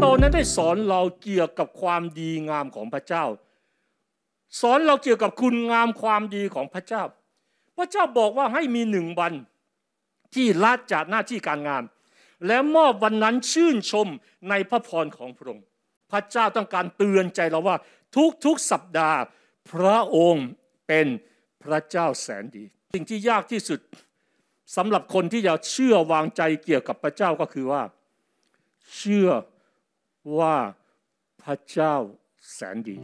โตนั้นได้สอนเราเกี่ยวกับความดีงามของพระเจ้าสอนเราเกี่ยวกับคุณงามความดีของพระเจ้าพระเจ้าบอกว่าให้มี1 วันที่ละจากหน้าที่การงานและมอบวันนั้นชื่นชมในพระพรของพระองค์พระเจ้าต้องการเตือนใจเราว่าทุกสัปดาห์พระองค์เป็นพระเจ้าแสนดีสิ่งที่ยากที่สุดสำหรับคนที่จะเชื่อวางใจเกี่ยวกับพระเจ้าก็คือว่าเชื่อว่าพระเจ้าแสนดี